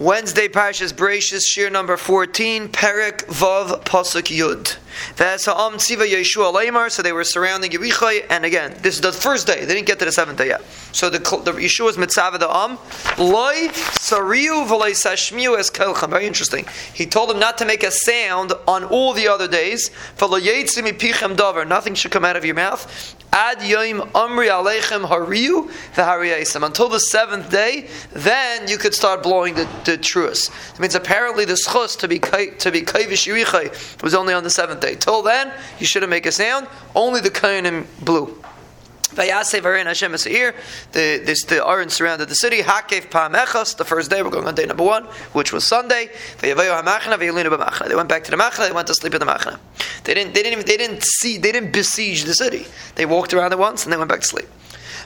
Wednesday, Parshas Bereishis, Shir number 14, Perek Vav Pasuk Yud. V'hasa'am tziva Yeshua Leimar. So they were surrounding Yerichai, and again, this is the first day. They didn't get to the seventh day yet. So the Yeshua's mitzvah the Loi sariu v'loi sashmiu es kelchem. Very interesting. He told them not to make a sound on all the other days. V'lo yetzi mipichem davar. Nothing should come out of your mouth. Ad yoim amri aleichem hariu v'hariyaisim. Until the seventh day, then you could start blowing the truas. It means apparently the schus to be kaivish Yerichai was only on the seventh day. Till then, you shouldn't make a sound. Only the Kohanim blew. The Aron surrounded the city. The first day, we're going on day number 1, which was Sunday. They went back to the Machaneh. They went to sleep in the Machaneh. They didn't besiege the city. They walked around it once and they went back to sleep.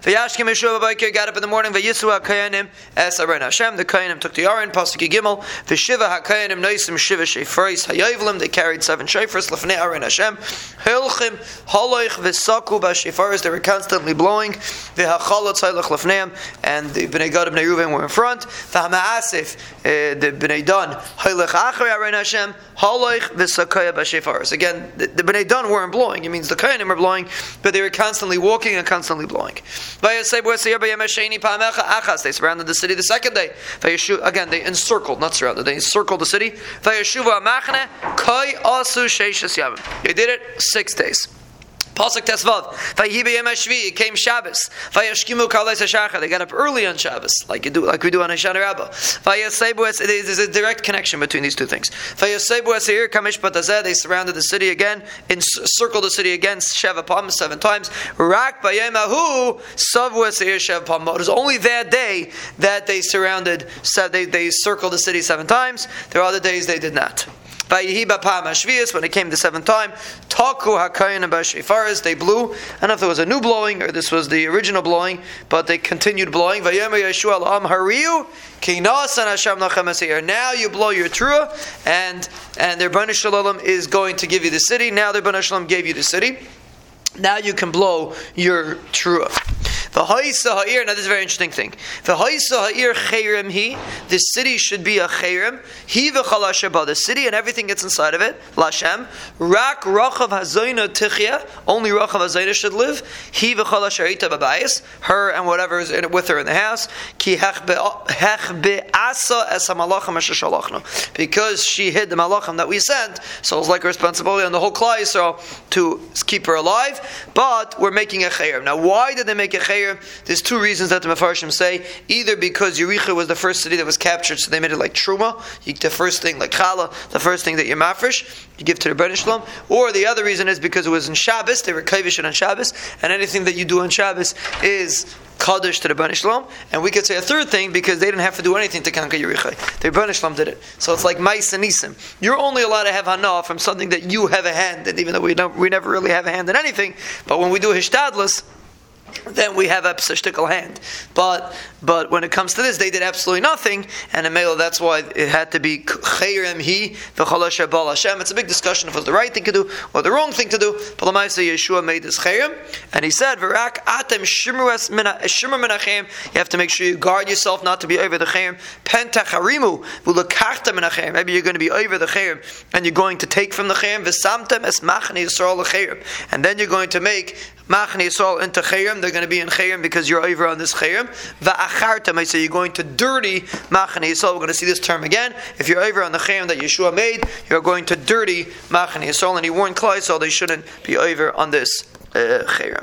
V'yashkim Yeshua b'bayker, got up in the morning. V'yisua ha'kayanim es aron Hashem. The kayanim took the aron. Pasuk Gimel. V'shiva ha'kayanim noisim shiva sheifreis hayavlim. They carried 7 sheifers lefnei aron Hashem. Hilchim haloich v'saku ba'sheifaris. They were constantly blowing. V'hachalot haylach lefneim. And the B'nei God and B'nei Ruven were in front. V'hamaasif the Bnei Dan haylach achrei aron Hashem haloich v'sakaya ba'sheifaris. Again, the B'nei Dan weren't blowing. It means the kayanim were blowing, but they were constantly walking and constantly blowing. They surrounded the city the second day. Again, they encircled, not surrounded, they encircled the city. They did it 6 days. Pasuk Tesvav. Vayihi b'yemashvi. It came Shabbos. Vayashkimu k'alei sashachar. They got up early on Shabbos, like we do on Eishan Rabba. There's a direct connection between these two things. Vayasebu esir kamish patazeh. They surrounded the city again, encircled the city again, 7 times. Rak b'yemahu savu esir 7 times. It was only that day that they surrounded. So they circled the city 7 times. There are other days they did not. When it came the 7th time, they blew. I don't know if there was a new blowing or this was the original blowing, but they continued blowing. Now you blow your trua, and their B'nai Shalom is going to give you the city. Now their B'nai Shalom gave you the city. Now you can blow your trua. Now this is a very interesting thing. The city should be a cherem. He v'cholasha bal. The city and everything that's inside of it. Lashem. Rak Rachav Hazaina tichya. Only Rachav Hazaina should live. He v'cholasha ita babayis. Her and whatever is with her in the house. Ki hech be'asa es hamalachim asher shalachnu. Because she hid the malachim that we sent. So it's like a responsibility on the whole Klal Yisrael to keep her alive. But we're making a cherem. Now why did they make a cherem? There's 2 reasons that the Mefarshim say. Either because Yerichai was the first city that was captured, so they made it like Truma, the first thing like Chala, the first thing that Yemafresh, you give to the Bnei Shalom. Or the other reason is because it was in Shabbos, they were Kavish on Shabbos, and anything that you do on Shabbos is Kaddish to the Bnei Shalom. And we could say a third thing, because they didn't have to do anything to conquer Yerichai. The Bnei Shalom did it. So it's like Maasei Nissim. You're only allowed to have Hanah from something that you have a hand in, even though we never really have a hand in anything. But when we do Hishtadlus, then we have a psishtical hand. But when it comes to this, they did absolutely nothing, and Amela, that's why it had to be Chayrem He, Cholasha Bal Hashem. It's a big discussion if it was the right thing to do or the wrong thing to do. But Maasei Yeshua made this Chayrem, and he said, V'rak atem shimur menachem. You have to make sure you guard yourself not to be over the Chayrem. Pentacharimu v'lekachta menachem. Maybe you're going to be over the Chayrem, and you're going to take from the Chayrem. V'samtem es Machaneh Yisrael l'Chayrem. And then you're going to make Machaneh Yisrael into Chayrem. They're going to be in Chayrem because you're over on this Chayrem. Va'achartam, I say you're going to dirty Machaneh Yisrael. We're going to see this term again. If you're over on the Chayrem that Yeshua made, you're going to dirty Machaneh Yisrael. And he warned Klal Yisrael they shouldn't be over on this Chayrem.